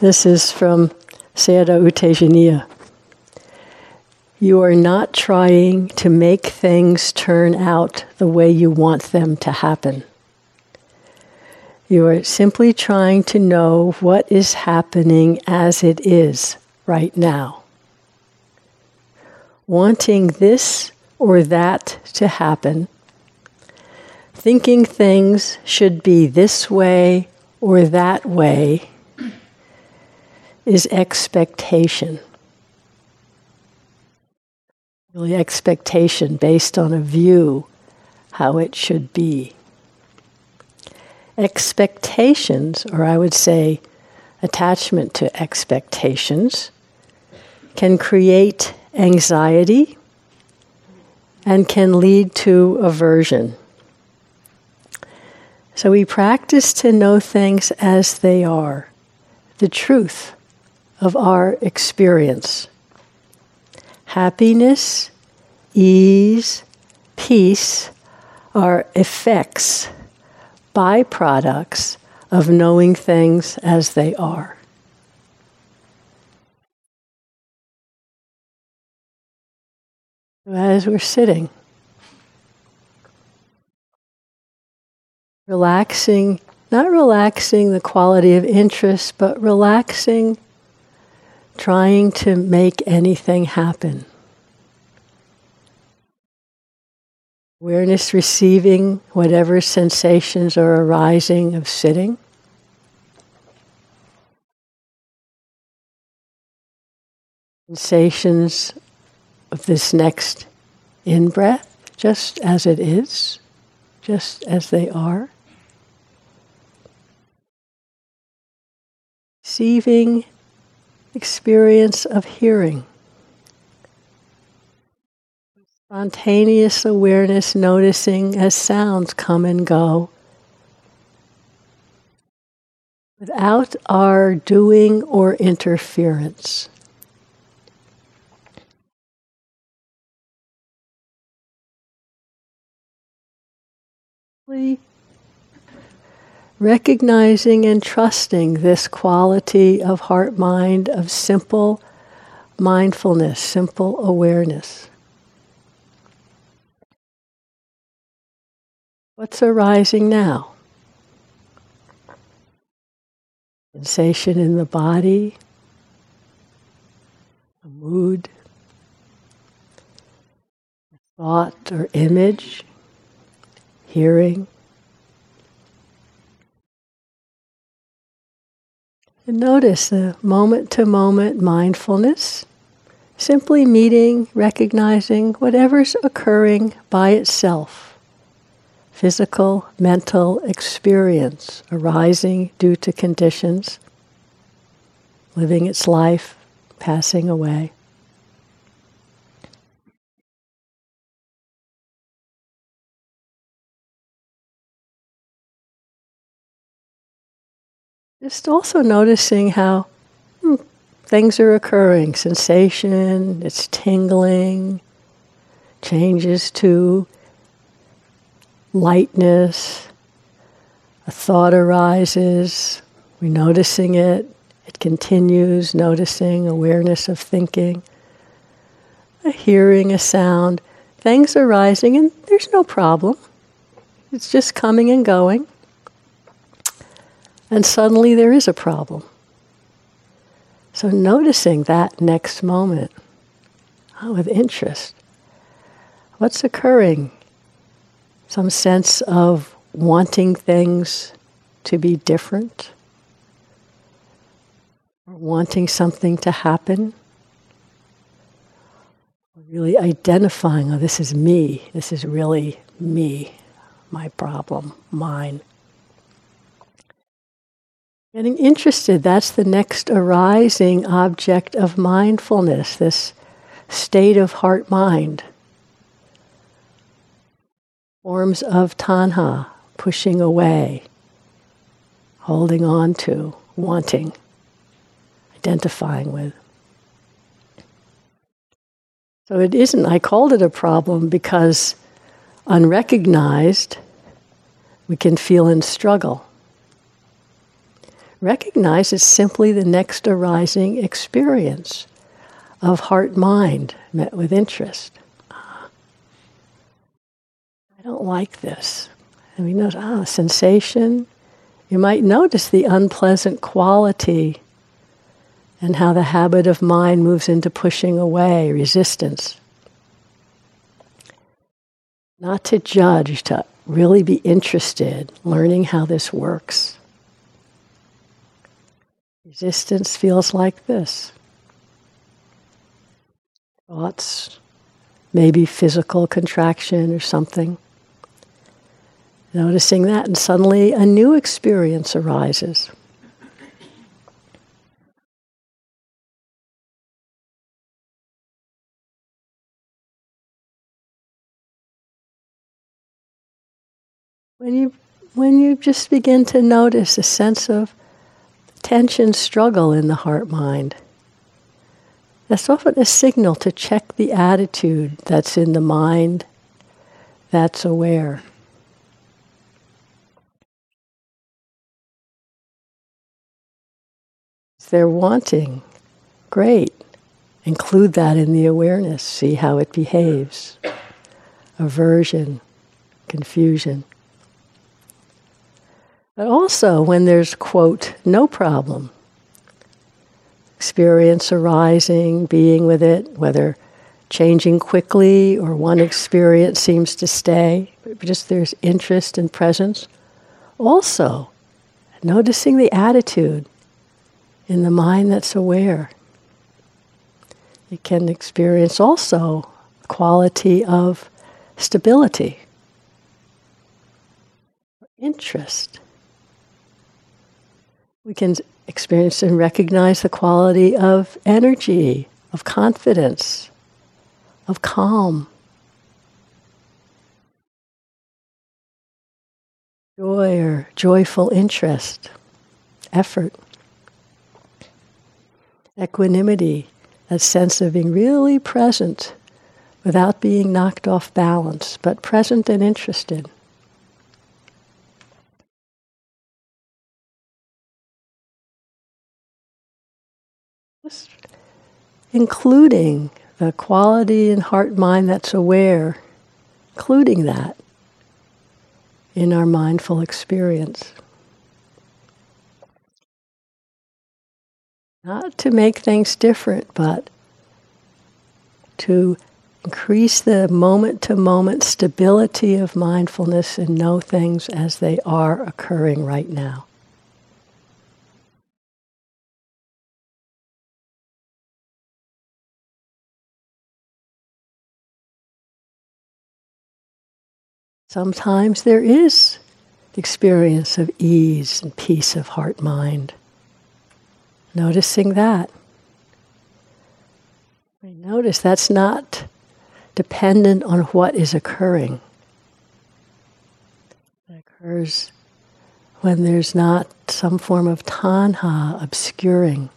This is from Seda Utejaniya. You are not trying to make things turn out the way you want them to happen. You are simply trying to know what is happening as it is right now. Wanting this or that to happen, thinking things should be this way or that way, is expectation. Really expectation based on a view, how it should be. Expectations, or I would say attachment to expectations, can create anxiety and can lead to aversion. So we practice to know things as they are, the truth of our experience. Happiness, ease, peace are effects, byproducts of knowing things as they are. As we're sitting, relaxing, not relaxing the quality of interest, but relaxing, trying to make anything happen. Awareness receiving whatever sensations are arising of sitting. Sensations of this next in-breath, just as it is, just as they are. Receiving experience of hearing. Spontaneous awareness, noticing as sounds come and go, without our doing or interference. Recognizing and trusting this quality of heart-mind, of simple mindfulness, simple awareness. What's arising now? Sensation in the body, a mood, a thought or image, hearing. And notice the moment-to-moment mindfulness, simply meeting, recognizing whatever's occurring by itself. Physical, mental experience arising due to conditions, living its life, passing away. Just also noticing how things are occurring, sensation, it's tingling, changes to lightness, a thought arises, we're noticing it, it continues, noticing awareness of thinking, a hearing, a sound, things arising, and there's no problem. It's just coming and going. And suddenly there is a problem. So noticing that next moment with interest. What's occurring? Some sense of wanting things to be different, or wanting something to happen, or really identifying, oh, this is me, this is really me, my problem, mine. Getting interested, that's the next arising object of mindfulness, this state of heart-mind. Forms of tanha, pushing away, holding on to, wanting, identifying with. So it isn't, I called it a problem because unrecognized, we can feel in struggle. Recognize it's simply the next arising experience of heart-mind met with interest. I don't like this. And we notice, sensation. You might notice the unpleasant quality and how the habit of mind moves into pushing away, resistance. Not to judge, to really be interested, learning how this works. Resistance feels like this. Thoughts, maybe physical contraction or something. Noticing that, and suddenly a new experience arises. When you just begin to notice a sense of tension, struggle in the heart-mind, that's often a signal to check the attitude that's in the mind that's aware. They're wanting. Great. Include that in the awareness. See how it behaves. Aversion, confusion. But also when there's, quote, no problem, experience arising, being with it, whether changing quickly or one experience seems to stay, but just there's interest and presence. Also, noticing the attitude in the mind that's aware. You can experience also a quality of stability, interest. We can experience and recognize the quality of energy, of confidence, of calm, joy or joyful interest, effort, equanimity, that sense of being really present without being knocked off balance, but present and interested. Just including the quality in heart-mind that's aware, including that in our mindful experience. Not to make things different, but to increase the moment-to-moment stability of mindfulness and know things as they are occurring right now. Sometimes there is the experience of ease and peace of heart-mind. Noticing that. Notice that's not dependent on what is occurring. It occurs when there's not some form of tanha obscuring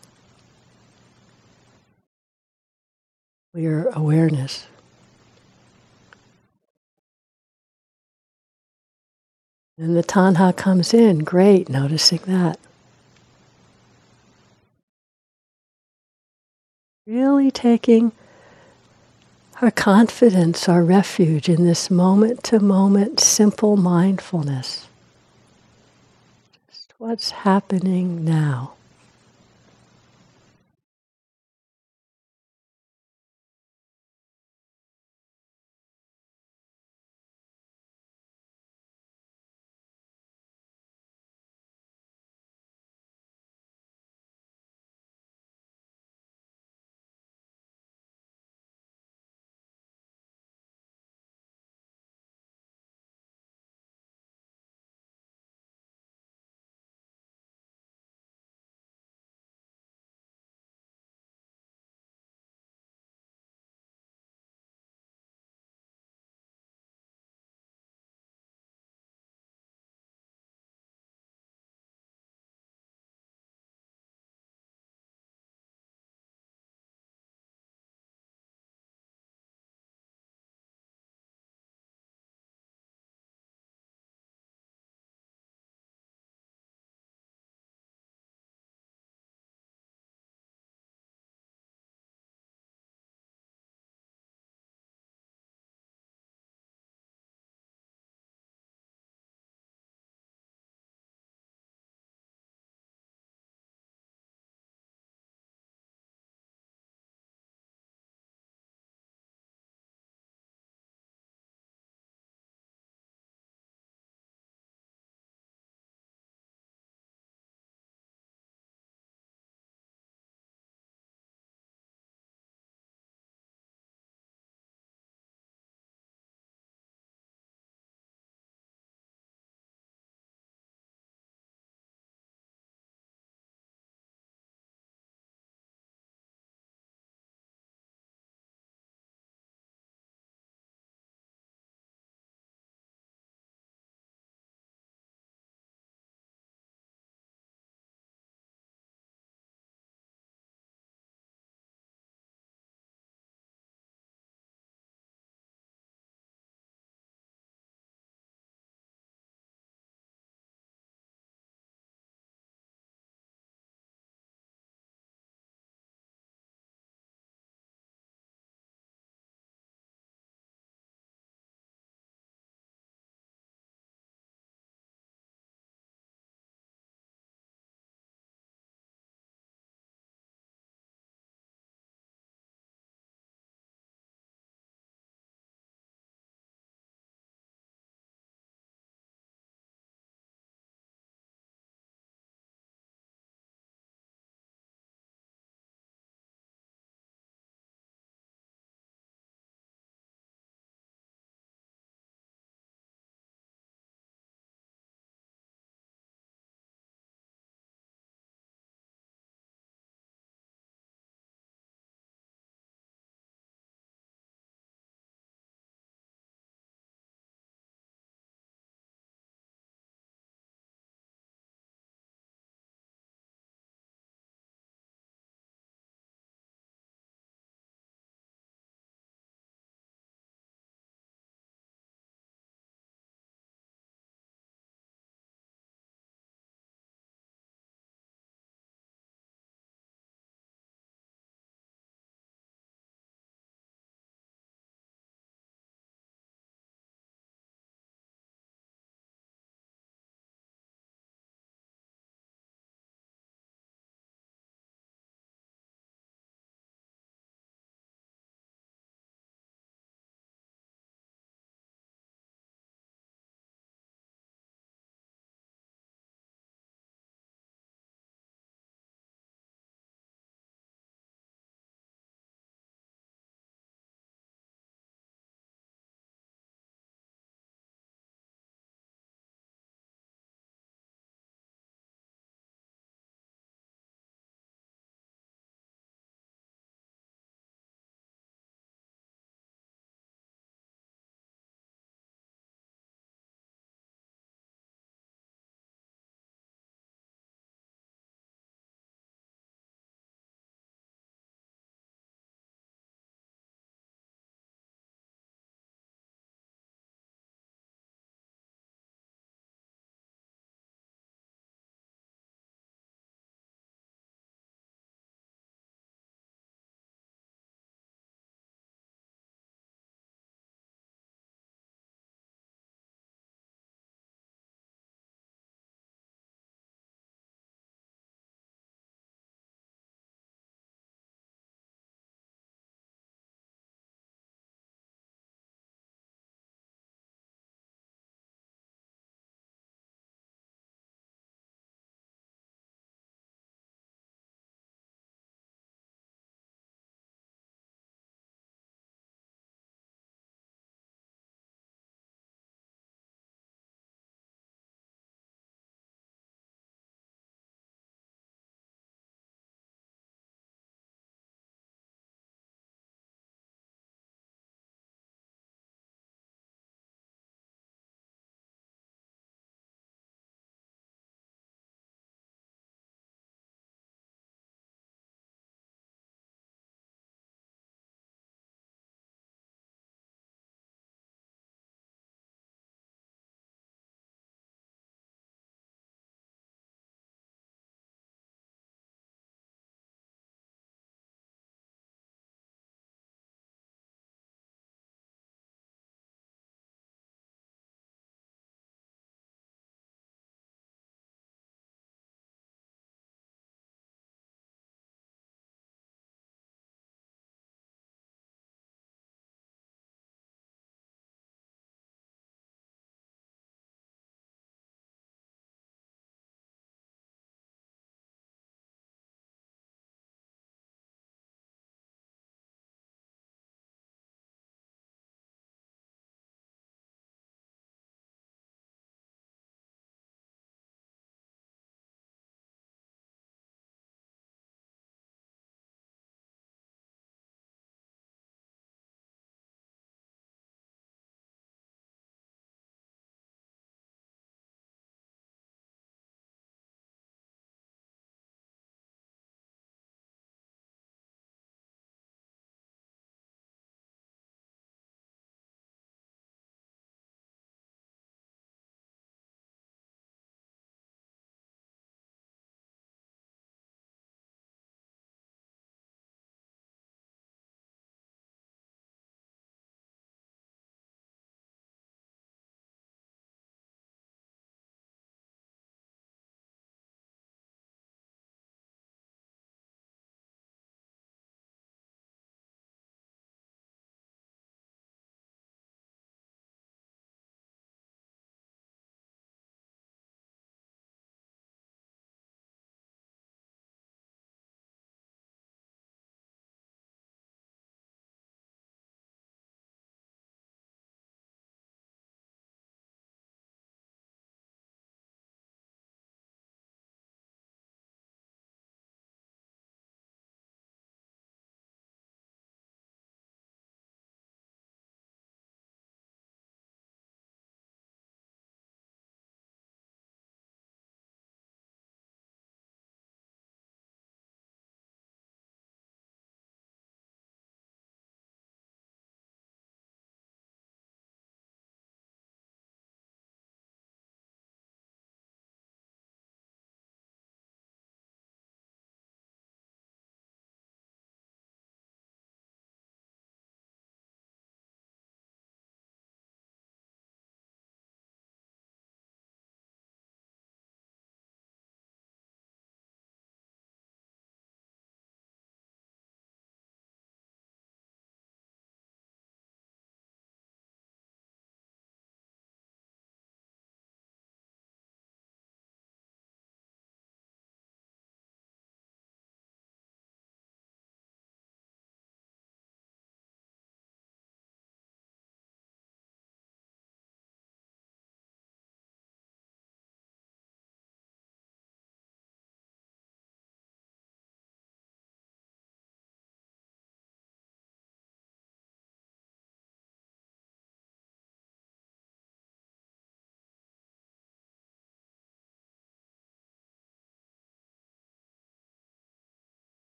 your awareness. And the tanha comes in, great, noticing that. Really taking our confidence, our refuge in this moment-to-moment simple mindfulness. Just what's happening now.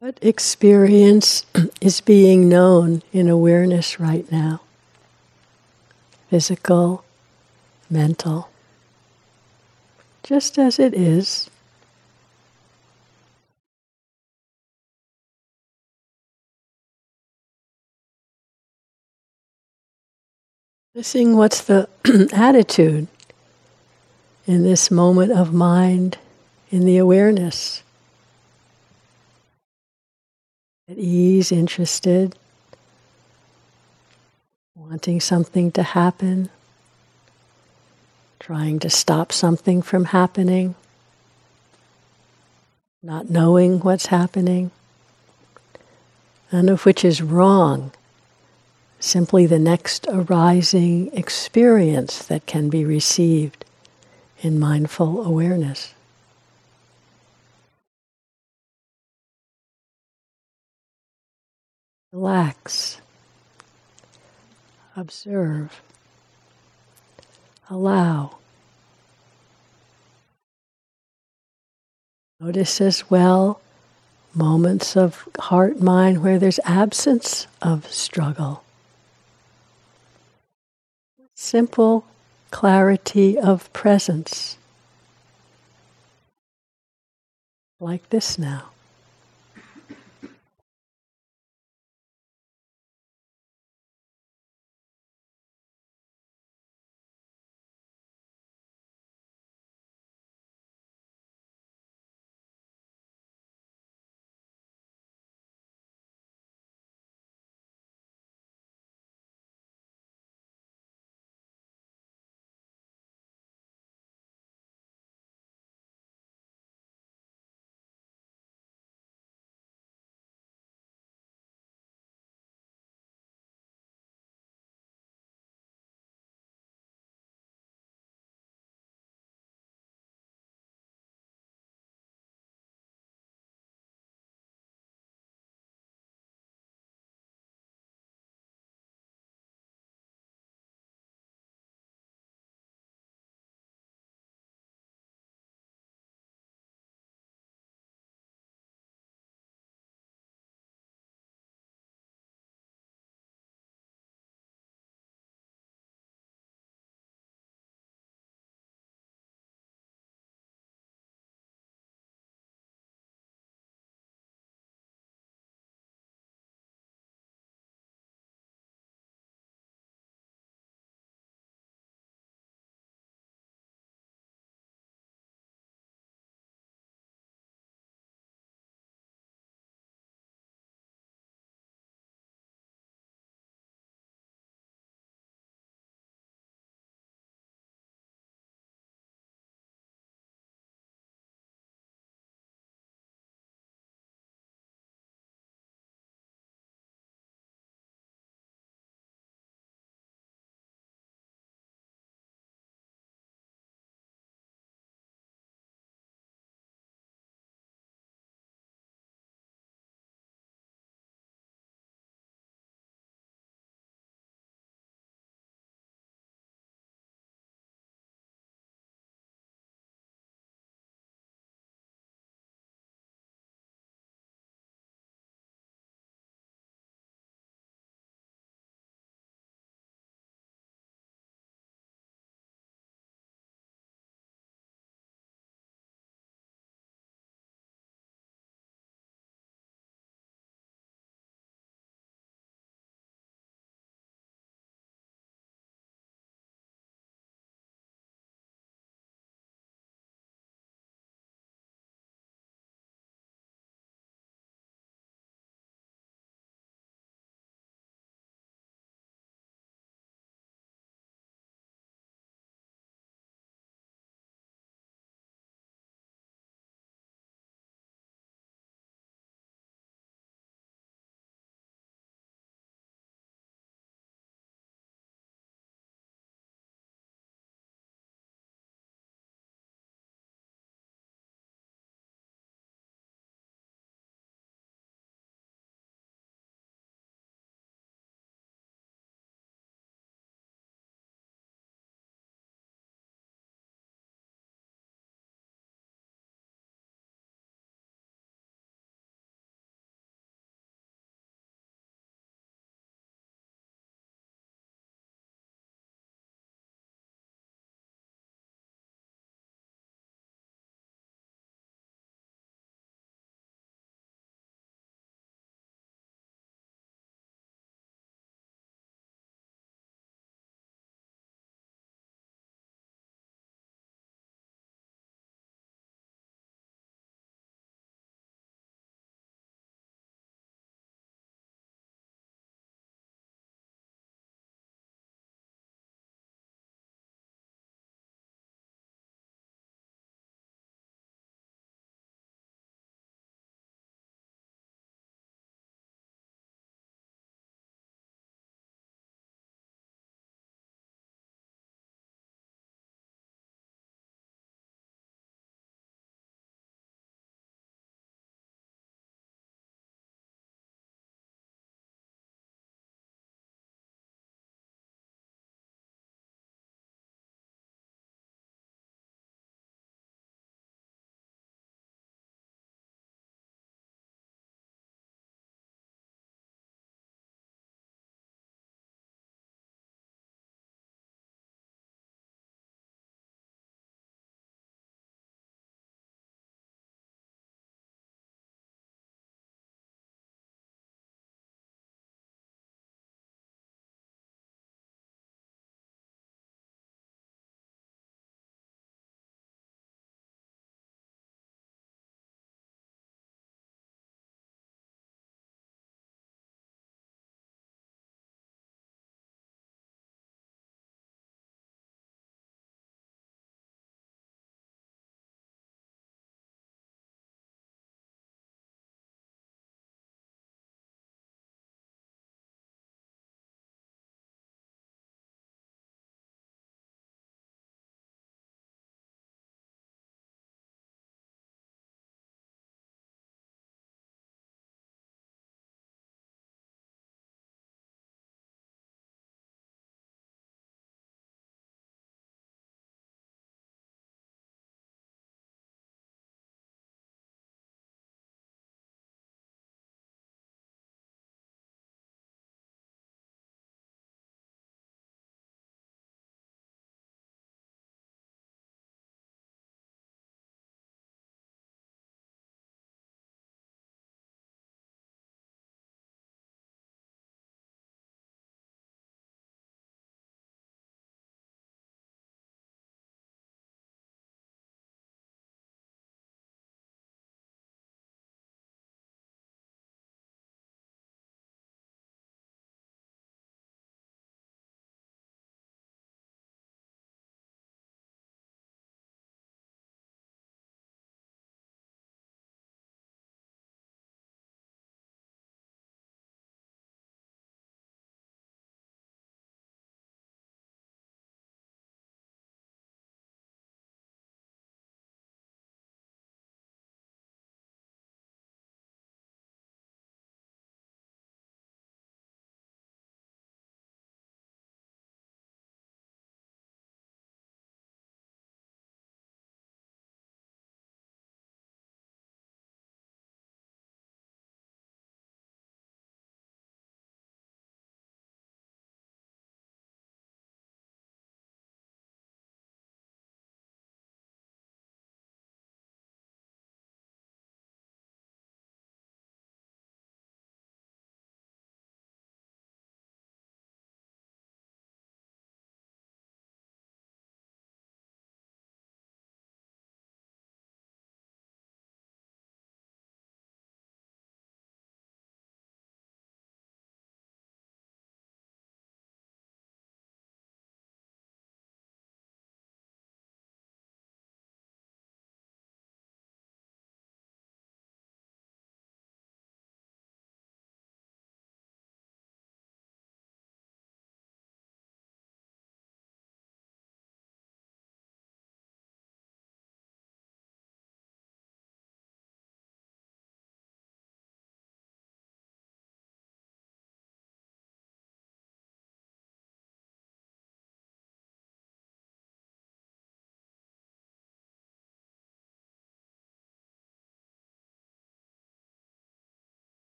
What experience is being known in awareness right now? Physical, mental, just as it is. Noticing what's the attitude in this moment of mind, in the awareness. At ease, interested, wanting something to happen, trying to stop something from happening, not knowing what's happening, none of which is wrong, simply the next arising experience that can be received in mindful awareness. Relax, observe, allow. Notice as well moments of heart-mind where there's absence of struggle. Simple clarity of presence, like this now.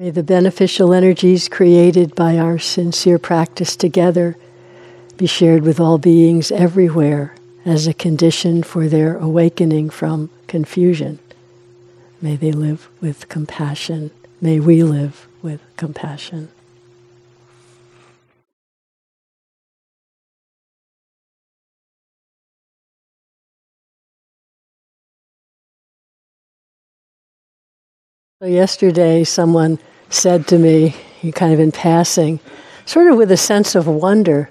May the beneficial energies created by our sincere practice together be shared with all beings everywhere as a condition for their awakening from confusion. May they live with compassion. May we live with compassion. So yesterday someone said to me, kind of in passing, sort of with a sense of wonder,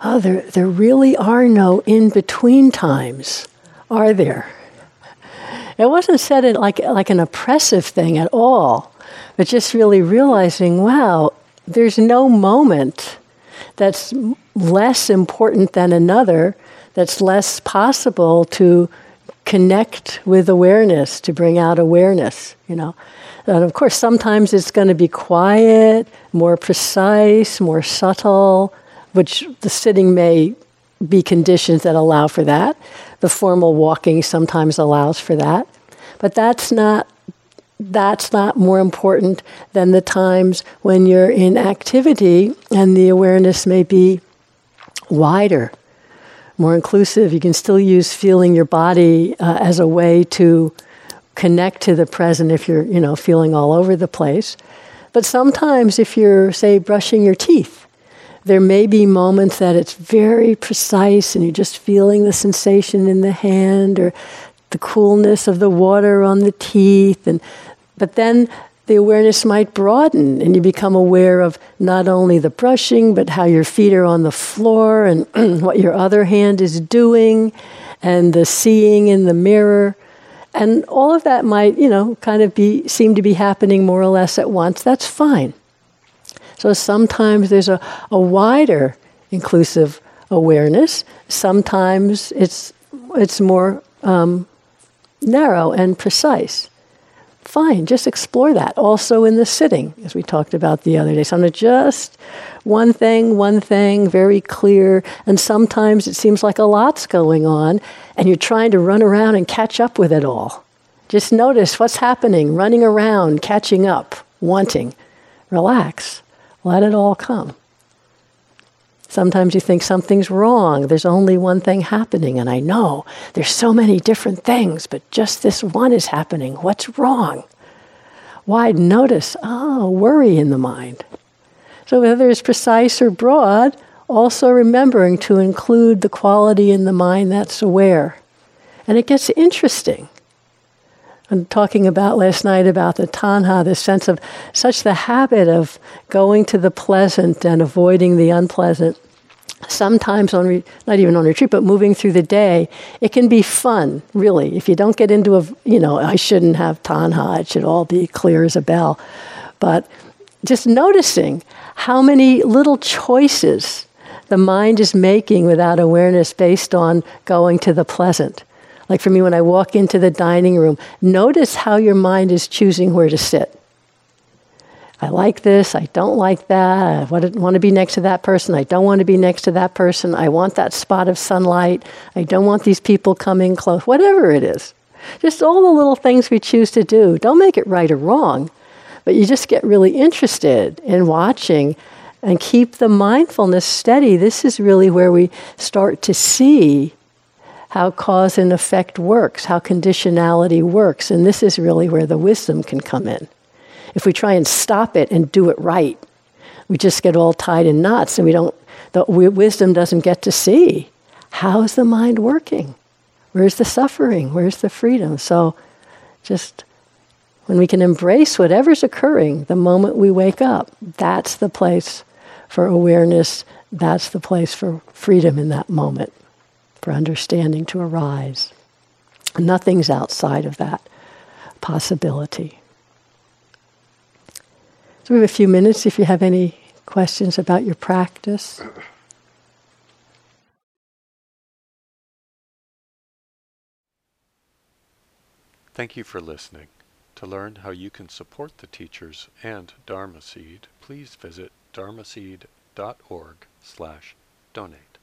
oh, there really are no in-between times, are there? It wasn't said it like an oppressive thing at all, but just really realizing, wow, there's no moment that's less important than another, that's less possible to connect with awareness, to bring out awareness, And of course, sometimes it's going to be quiet, more precise, more subtle, which the sitting may be conditions that allow for that. The formal walking sometimes allows for that. But that's not more important than the times when you're in activity and the awareness may be wider, more inclusive. You can still use feeling your body as a way to connect to the present if you're, feeling all over the place. But sometimes if you're, say, brushing your teeth, there may be moments that it's very precise and you're just feeling the sensation in the hand or the coolness of the water on the teeth. But then the awareness might broaden and you become aware of not only the brushing, but how your feet are on the floor and what your other hand is doing and the seeing in the mirror. And all of that might, kind of seem to be happening more or less at once. That's fine. So sometimes there's a wider inclusive awareness. Sometimes it's more narrow and precise. Fine, just explore that. Also in the sitting, as we talked about the other day. Sometimes just one thing, very clear. And sometimes it seems like a lot's going on, and you're trying to run around and catch up with it all. Just notice what's happening, running around, catching up, wanting. Relax. Let it all come. Sometimes you think something's wrong. There's only one thing happening, and I know there's so many different things, but just this one is happening. What's wrong? Wide notice. Oh, worry in the mind. So whether it's precise or broad, also remembering to include the quality in the mind that's aware. And it gets interesting. I'm talking about last night about the tanha, this sense of such the habit of going to the pleasant and avoiding the unpleasant. Sometimes, not even on retreat, but moving through the day, it can be fun, really. If you don't get into I shouldn't have tanha, it should all be clear as a bell. But just noticing how many little choices the mind is making without awareness based on going to the pleasant. Like for me, when I walk into the dining room, notice how your mind is choosing where to sit. I like this, I don't like that, I want to be next to that person, I don't want to be next to that person, I want that spot of sunlight, I don't want these people coming close, whatever it is. Just all the little things we choose to do. Don't make it right or wrong, but you just get really interested in watching and keep the mindfulness steady. This is really where we start to see how cause and effect works, how conditionality works. And this is really where the wisdom can come in. If we try and stop it and do it right, we just get all tied in knots and the wisdom doesn't get to see how is the mind working? Where's the suffering? Where's the freedom? So just when we can embrace whatever's occurring the moment we wake up, that's the place for awareness. That's the place for freedom in that moment. For understanding to arise. Nothing's outside of that possibility. So we have a few minutes if you have any questions about your practice. Thank you for listening. To learn how you can support the teachers and Dharma Seed, please visit dharmaseed.org/donate.